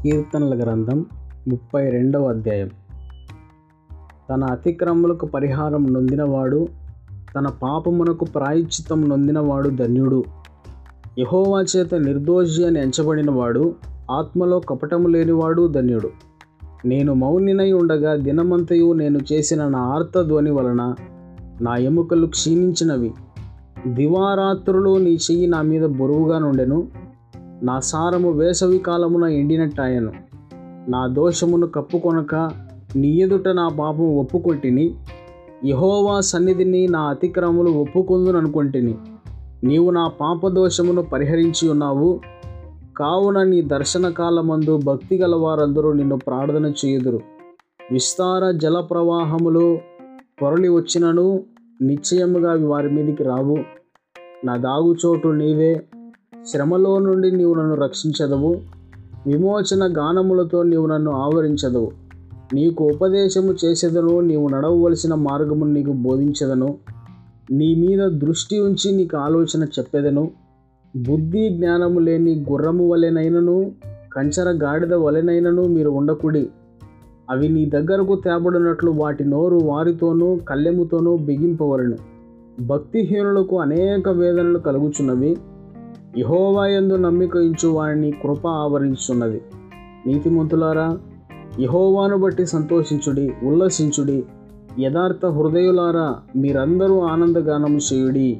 కీర్తనల గ్రంథం 32వ అధ్యాయం. తన అతిక్రమములకు పరిహారం నొందినవాడు, తన పాపమునకు ప్రాయశ్చిత్తం నొందినవాడు ధన్యుడు. యెహోవా చేత నిర్దోషి అని ఎంచబడినవాడు, ఆత్మలో కపటము లేనివాడు ధన్యుడు. నేను మౌనినై ఉండగా దినమంతయు నేను చేసిన నా ఆర్తధ్వని వలన నా ఎముకలు క్షీణించినవి. దివారాత్రులు నీ చెయ్యి నా మీద బరువుగా నుండెను, నా సారము వేసవి కాలమున ఎండినట్టాయను. నా దోషమును కప్పుకొనక నీ ఎదుట నా పాపము ఒప్పుకొంటిని, యెహోవా సన్నిధిని నా అతిక్రమములు ఒప్పుకొందుననుకొంటిని. నీవు నా పాపదోషమును పరిహరించి ఉన్నావు, కావున నీ దర్శన కాలమందు భక్తి గల వారందరూ నిన్ను ప్రార్థన చేయుదురు. విస్తార జల ప్రవాహములు పొరలి వచ్చినను నిశ్చయముగా అవి వారి మీదికి రావు. నా దాగుచోటు నీవే, శ్రమలో నుండి నీవు నన్ను రక్షించదవు. విమోచన గానములతో నీవు నన్ను ఆవరించదవు. నీకు ఉపదేశము చేసేదను, నీవు నడవవలసిన మార్గమును నీకు బోధించదను. నీ మీద దృష్టి ఉంచి నీకు ఆలోచన చెప్పేదను. బుద్ధి జ్ఞానము లేని గుర్రము వలెనైనను కంచర గాడిద వలెనైనను మీరు ఉండకుడి. అవి నీ దగ్గరకు తేబడినట్లు వాటి నోరు వారితోనూ కళ్ళెముతోనూ బిగింపవలను. భక్తిహీనులకు అనేక వేదనలు కలుగుచున్నవి, యెహోవా యందు నమ్మికయించు వారిని కృప ఆవరించున్నది. నీతిమంతులారా, యెహోవాను బట్టి సంతోషించుడి, ఉల్లసించుడి. యథార్థ హృదయులారా, మీరందరూ ఆనందగానము చేయుడి.